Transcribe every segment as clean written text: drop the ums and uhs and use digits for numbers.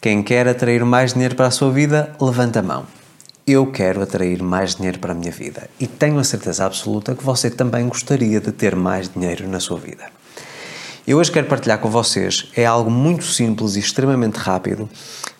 Quem quer atrair mais dinheiro para a sua vida, levanta a mão. Eu quero atrair mais dinheiro para a minha vida. E tenho a certeza absoluta que você também gostaria de ter mais dinheiro na sua vida. Eu hoje quero partilhar com vocês, é algo muito simples e extremamente rápido,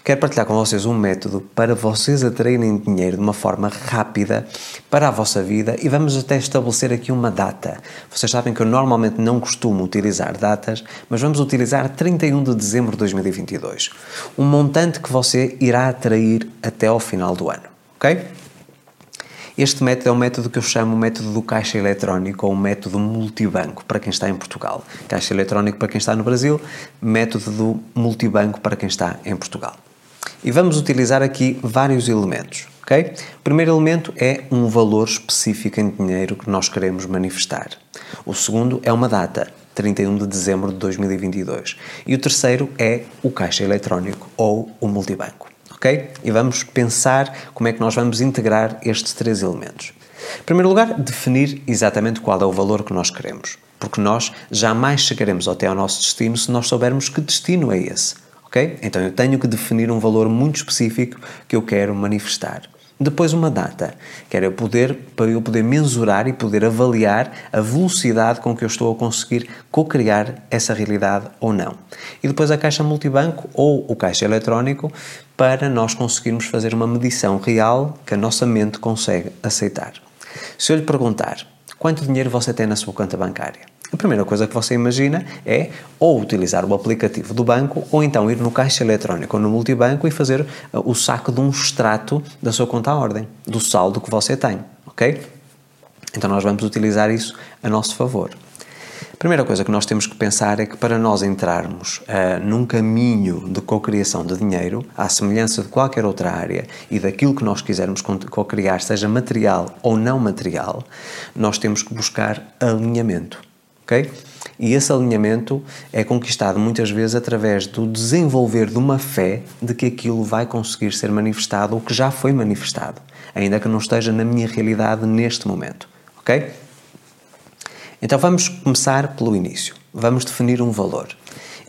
quero partilhar com vocês um método para vocês atraírem dinheiro de uma forma rápida para a vossa vida e vamos até estabelecer aqui uma data. Vocês sabem que eu normalmente não costumo utilizar datas, mas vamos utilizar 31 de dezembro de 2022. Um montante que você irá atrair até ao final do ano, ok? Este método é um método que eu chamo o método do caixa eletrónico ou o método multibanco para quem está em Portugal. Caixa eletrónico para quem está no Brasil, método do multibanco para quem está em Portugal. E vamos utilizar aqui vários elementos, ok? O primeiro elemento é um valor específico em dinheiro que nós queremos manifestar. O segundo é uma data, 31 de dezembro de 2022. E o terceiro é o caixa eletrónico ou o multibanco. Okay? E vamos pensar como é que nós vamos integrar estes três elementos. Em primeiro lugar, definir exatamente qual é o valor que nós queremos, porque nós jamais chegaremos até ao nosso destino se nós soubermos que destino é esse, ok? Então eu tenho que definir um valor muito específico que eu quero manifestar. Depois uma data, para eu poder mensurar e poder avaliar a velocidade com que eu estou a conseguir co-criar essa realidade ou não. E depois a caixa multibanco ou o caixa eletrónico para nós conseguirmos fazer uma medição real que a nossa mente consegue aceitar. Se eu lhe perguntar quanto dinheiro você tem na sua conta bancária, a primeira coisa que você imagina é ou utilizar o aplicativo do banco ou então ir no caixa eletrónico ou no multibanco e fazer o saque de um extrato da sua conta à ordem, do saldo que você tem, ok? Então nós vamos utilizar isso a nosso favor. A primeira coisa que nós temos que pensar é que para nós entrarmos num caminho de cocriação de dinheiro, à semelhança de qualquer outra área e daquilo que nós quisermos cocriar, seja material ou não material, nós temos que buscar alinhamento. Okay? E esse alinhamento é conquistado muitas vezes através do desenvolver de uma fé de que aquilo vai conseguir ser manifestado ou que já foi manifestado, ainda que não esteja na minha realidade neste momento. Ok? Então vamos começar pelo início. Vamos definir um valor.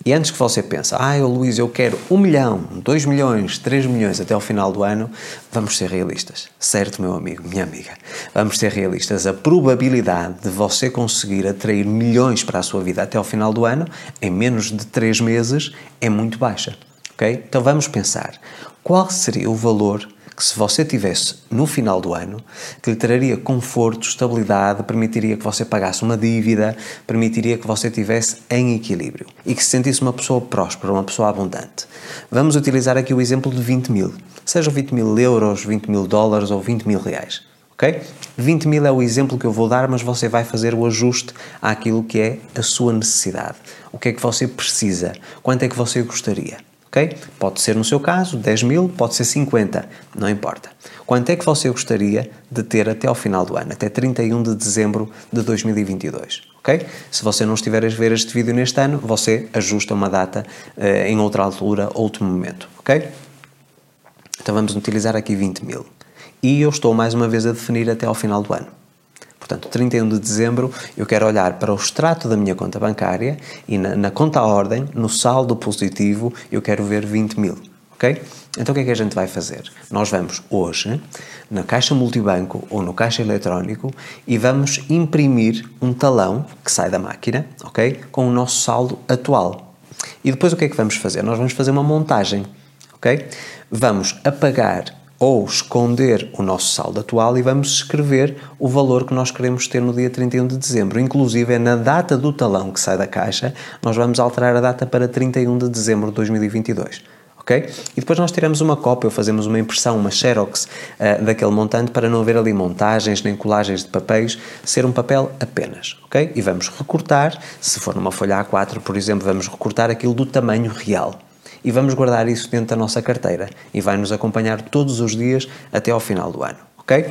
E antes que você pense, Luís, eu quero 1 milhão, 2 milhões, 3 milhões até ao final do ano, vamos ser realistas. Certo, meu amigo, minha amiga? Vamos ser realistas. A probabilidade de você conseguir atrair milhões para a sua vida até ao final do ano, em menos de 3 meses, é muito baixa, ok? Então vamos pensar, qual seria o valor que se você tivesse no final do ano, que lhe traria conforto, estabilidade, permitiria que você pagasse uma dívida, permitiria que você estivesse em equilíbrio e que se sentisse uma pessoa próspera, uma pessoa abundante. Vamos utilizar aqui o exemplo de 20 mil, seja 20 mil euros, 20 mil dólares ou 20 mil reais, ok? 20 mil é o exemplo que eu vou dar, mas você vai fazer o ajuste àquilo que é a sua necessidade. O que é que você precisa? Quanto é que você gostaria? Okay? Pode ser, no seu caso, 10 mil, pode ser 50, não importa. Quanto é que você gostaria de ter até ao final do ano, até 31 de dezembro de 2022? Okay? Se você não estiver a ver este vídeo neste ano, você ajusta uma data em outra altura, outro momento. Okay? Então vamos utilizar aqui 20 mil. E eu estou mais uma vez a definir até ao final do ano. Portanto, 31 de dezembro, eu quero olhar para o extrato da minha conta bancária e na conta à ordem, no saldo positivo, eu quero ver 20 mil, ok? Então, o que é que a gente vai fazer? Nós vamos hoje, na caixa multibanco ou no caixa eletrónico, e vamos imprimir um talão que sai da máquina, ok? Com o nosso saldo atual. E depois o que é que vamos fazer? Nós vamos fazer uma montagem, ok? Vamos apagar ou esconder o nosso saldo atual e vamos escrever o valor que nós queremos ter no dia 31 de dezembro. Inclusive, é na data do talão que sai da caixa, nós vamos alterar a data para 31 de dezembro de 2022, ok? E depois nós tiramos uma cópia ou fazemos uma impressão, uma xerox daquele montante para não haver ali montagens nem colagens de papéis, ser um papel apenas, ok? E vamos recortar, se for numa folha A4, por exemplo, vamos recortar aquilo do tamanho real. E vamos guardar isso dentro da nossa carteira e vai nos acompanhar todos os dias até ao final do ano, ok?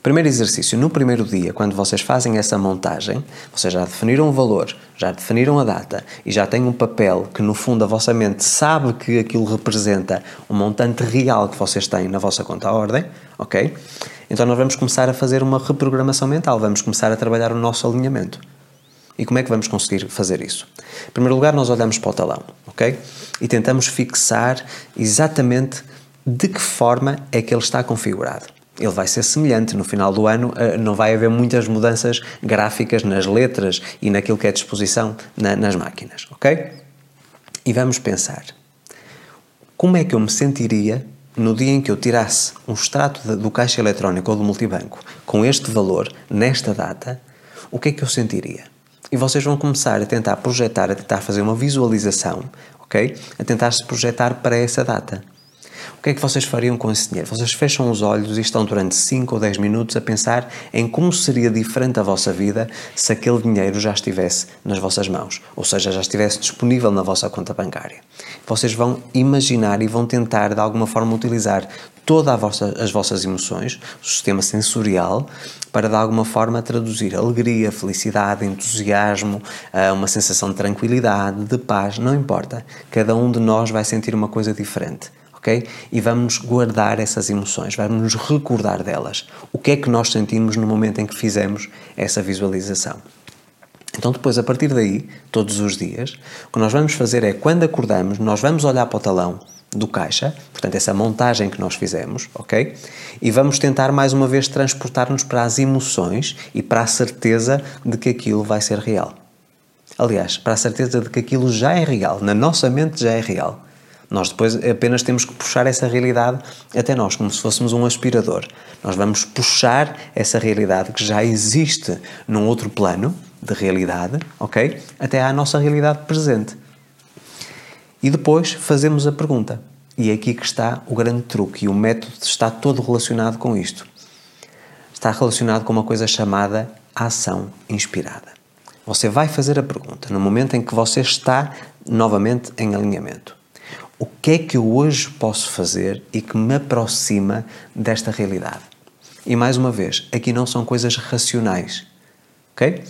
Primeiro exercício, no primeiro dia, quando vocês fazem essa montagem, vocês já definiram o valor, já definiram a data e já têm um papel que no fundo a vossa mente sabe que aquilo representa o montante real que vocês têm na vossa conta à ordem, ok? Então nós vamos começar a fazer uma reprogramação mental, vamos começar a trabalhar o nosso alinhamento. E como é que vamos conseguir fazer isso? Em primeiro lugar, nós olhamos para o talão, ok? E tentamos fixar exatamente de que forma é que ele está configurado. Ele vai ser semelhante no final do ano, não vai haver muitas mudanças gráficas nas letras e naquilo que é disposição nas máquinas, ok? E vamos pensar, como é que eu me sentiria no dia em que eu tirasse um extrato do caixa eletrónico ou do multibanco com este valor, nesta data, o que é que eu sentiria? E vocês vão começar a tentar projetar, a tentar fazer uma visualização, ok? A tentar se projetar para essa data. O que é que vocês fariam com esse dinheiro? Vocês fecham os olhos e estão durante 5 ou 10 minutos a pensar em como seria diferente a vossa vida se aquele dinheiro já estivesse nas vossas mãos, ou seja, já estivesse disponível na vossa conta bancária. Vocês vão imaginar e vão tentar de alguma forma utilizar todas as vossas emoções, o sistema sensorial, para de alguma forma traduzir alegria, felicidade, entusiasmo, uma sensação de tranquilidade, de paz, não importa. Cada um de nós vai sentir uma coisa diferente. Okay? E vamos guardar essas emoções, vamos nos recordar delas. O que é que nós sentimos no momento em que fizemos essa visualização? Então depois, a partir daí, todos os dias, o que nós vamos fazer é, quando acordamos, nós vamos olhar para o talão do caixa, portanto essa montagem que nós fizemos, ok? E vamos tentar mais uma vez transportar-nos para as emoções e para a certeza de que aquilo vai ser real. Aliás, para a certeza de que aquilo já é real, na nossa mente já é real. Nós depois apenas temos que puxar essa realidade até nós, como se fôssemos um aspirador. Nós vamos puxar essa realidade que já existe num outro plano de realidade, ok? Até à nossa realidade presente. E depois fazemos a pergunta. E é aqui que está o grande truque, e o método está todo relacionado com isto. Está relacionado com uma coisa chamada ação inspirada. Você vai fazer a pergunta no momento em que você está novamente em alinhamento. O que é que eu hoje posso fazer e que me aproxima desta realidade? E mais uma vez, aqui não são coisas racionais, ok?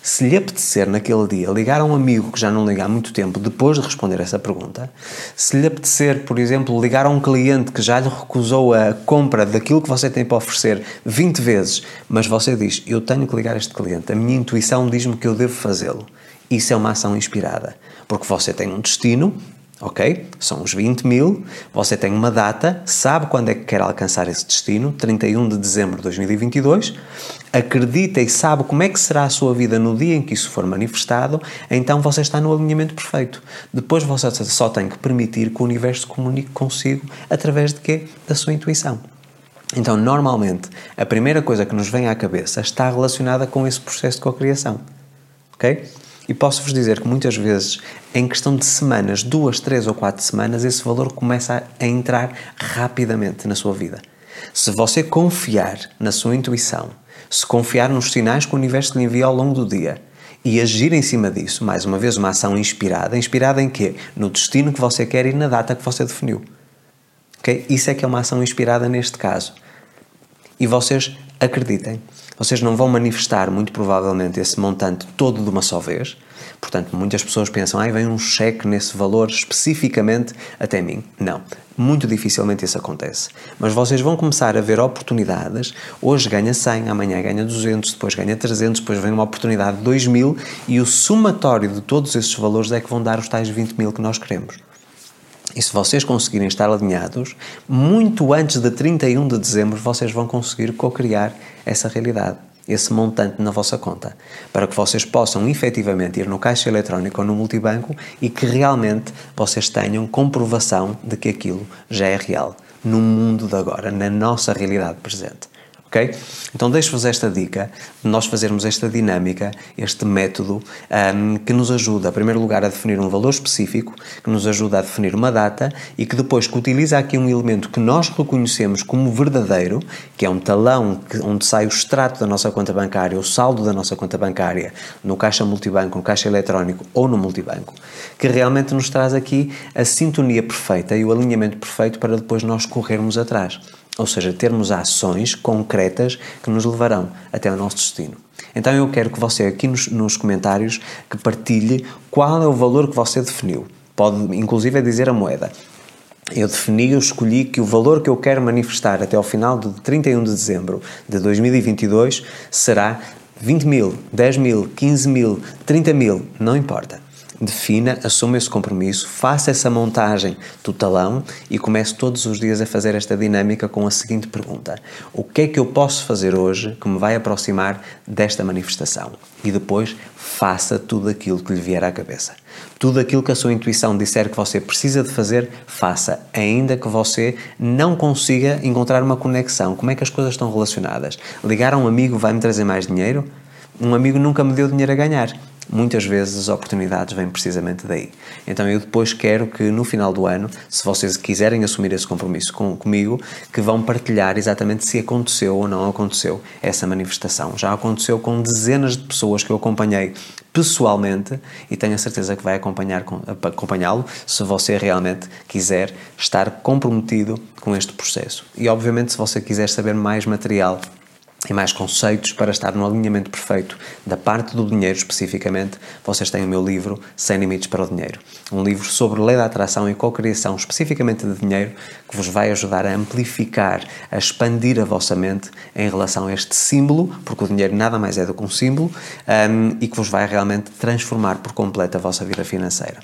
Se lhe apetecer naquele dia ligar a um amigo que já não liga há muito tempo depois de responder essa pergunta, se lhe apetecer, por exemplo, ligar a um cliente que já lhe recusou a compra daquilo que você tem para oferecer 20 vezes, mas você diz, eu tenho que ligar a este cliente, a minha intuição diz-me que eu devo fazê-lo. Isso é uma ação inspirada, porque você tem um destino, ok? São os 20.000, você tem uma data, sabe quando é que quer alcançar esse destino, 31 de dezembro de 2022, acredita e sabe como é que será a sua vida no dia em que isso for manifestado, então você está no alinhamento perfeito. Depois você só tem que permitir que o universo comunique consigo através de quê? Da sua intuição. Então, normalmente, a primeira coisa que nos vem à cabeça está relacionada com esse processo de cocriação, ok? E posso-vos dizer que muitas vezes, em questão de semanas, 2, 3 ou 4 semanas, esse valor começa a entrar rapidamente na sua vida. Se você confiar na sua intuição, se confiar nos sinais que o universo lhe envia ao longo do dia e agir em cima disso, mais uma vez uma ação inspirada. Inspirada em quê? No destino que você quer e na data que você definiu. Okay? Isso é que é uma ação inspirada neste caso. E vocês acreditem. Vocês não vão manifestar, muito provavelmente, esse montante todo de uma só vez. Portanto, muitas pessoas pensam, vem um cheque nesse valor especificamente até mim. Não, muito dificilmente isso acontece. Mas vocês vão começar a ver oportunidades. Hoje ganha 100, amanhã ganha 200, depois ganha 300, depois vem uma oportunidade de 2.000 e o somatório de todos esses valores é que vão dar os tais 20.000 que nós queremos. E se vocês conseguirem estar alinhados, muito antes de 31 de dezembro, vocês vão conseguir cocriar essa realidade, esse montante na vossa conta, para que vocês possam efetivamente ir no caixa eletrónico ou no multibanco e que realmente vocês tenham comprovação de que aquilo já é real, no mundo de agora, na nossa realidade presente. Okay? Então deixo-vos esta dica de nós fazermos esta dinâmica, este método que nos ajuda, em primeiro lugar, a definir um valor específico, que nos ajuda a definir uma data e que depois que utiliza aqui um elemento que nós reconhecemos como verdadeiro, que é um talão onde sai o extrato da nossa conta bancária, o saldo da nossa conta bancária, no caixa multibanco, no caixa eletrónico ou no multibanco, que realmente nos traz aqui a sintonia perfeita e o alinhamento perfeito para depois nós corrermos atrás. Ou seja, termos ações concretas que nos levarão até ao nosso destino. Então eu quero que você aqui nos comentários que partilhe qual é o valor que você definiu. Pode inclusive dizer a moeda. Eu escolhi que o valor que eu quero manifestar até ao final de 31 de dezembro de 2022 será 20.000, 10.000, 15.000, 30.000, não importa. Defina, assuma esse compromisso, faça essa montagem do talão e comece todos os dias a fazer esta dinâmica com a seguinte pergunta: o que é que eu posso fazer hoje que me vai aproximar desta manifestação? E depois faça tudo aquilo que lhe vier à cabeça. Tudo aquilo que a sua intuição disser que você precisa de fazer, faça, ainda que você não consiga encontrar uma conexão. Como é que as coisas estão relacionadas? Ligar a um amigo vai-me trazer mais dinheiro? Um amigo nunca me deu dinheiro a ganhar. Muitas vezes as oportunidades vêm precisamente daí. Então eu depois quero que no final do ano, se vocês quiserem assumir esse compromisso comigo, que vão partilhar exatamente se aconteceu ou não aconteceu essa manifestação. Já aconteceu com dezenas de pessoas que eu acompanhei pessoalmente e tenho a certeza que vai acompanhá-lo se você realmente quiser estar comprometido com este processo. E obviamente se você quiser saber mais material e mais conceitos para estar no alinhamento perfeito da parte do dinheiro especificamente, vocês têm o meu livro Sem Limites para o Dinheiro, um livro sobre lei da atração e cocriação especificamente de dinheiro que vos vai ajudar a amplificar, a expandir a vossa mente em relação a este símbolo, porque o dinheiro nada mais é do que um símbolo, e que vos vai realmente transformar por completo a vossa vida financeira.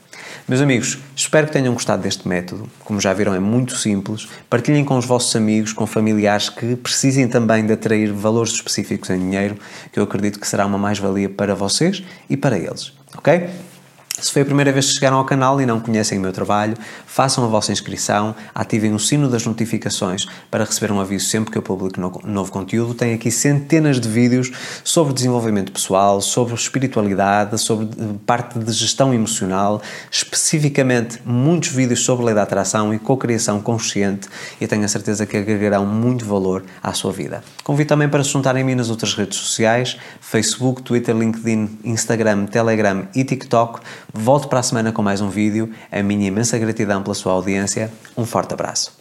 Meus amigos, espero que tenham gostado deste método. Como já viram, é muito simples. Partilhem com os vossos amigos, com familiares que precisem também de atrair valores específicos em dinheiro, que eu acredito que será uma mais-valia para vocês e para eles, ok? Se foi a primeira vez que chegaram ao canal e não conhecem o meu trabalho, façam a vossa inscrição, ativem o sino das notificações para receber um aviso sempre que eu publico novo conteúdo. Tenho aqui centenas de vídeos sobre desenvolvimento pessoal, sobre espiritualidade, sobre parte de gestão emocional, especificamente muitos vídeos sobre lei da atração e cocriação consciente, e tenho a certeza que agregarão muito valor à sua vida. Convido também para se juntarem a mim nas outras redes sociais, Facebook, Twitter, LinkedIn, Instagram, Telegram e TikTok. Volto para a semana com mais um vídeo. A minha imensa gratidão pela sua audiência. Um forte abraço.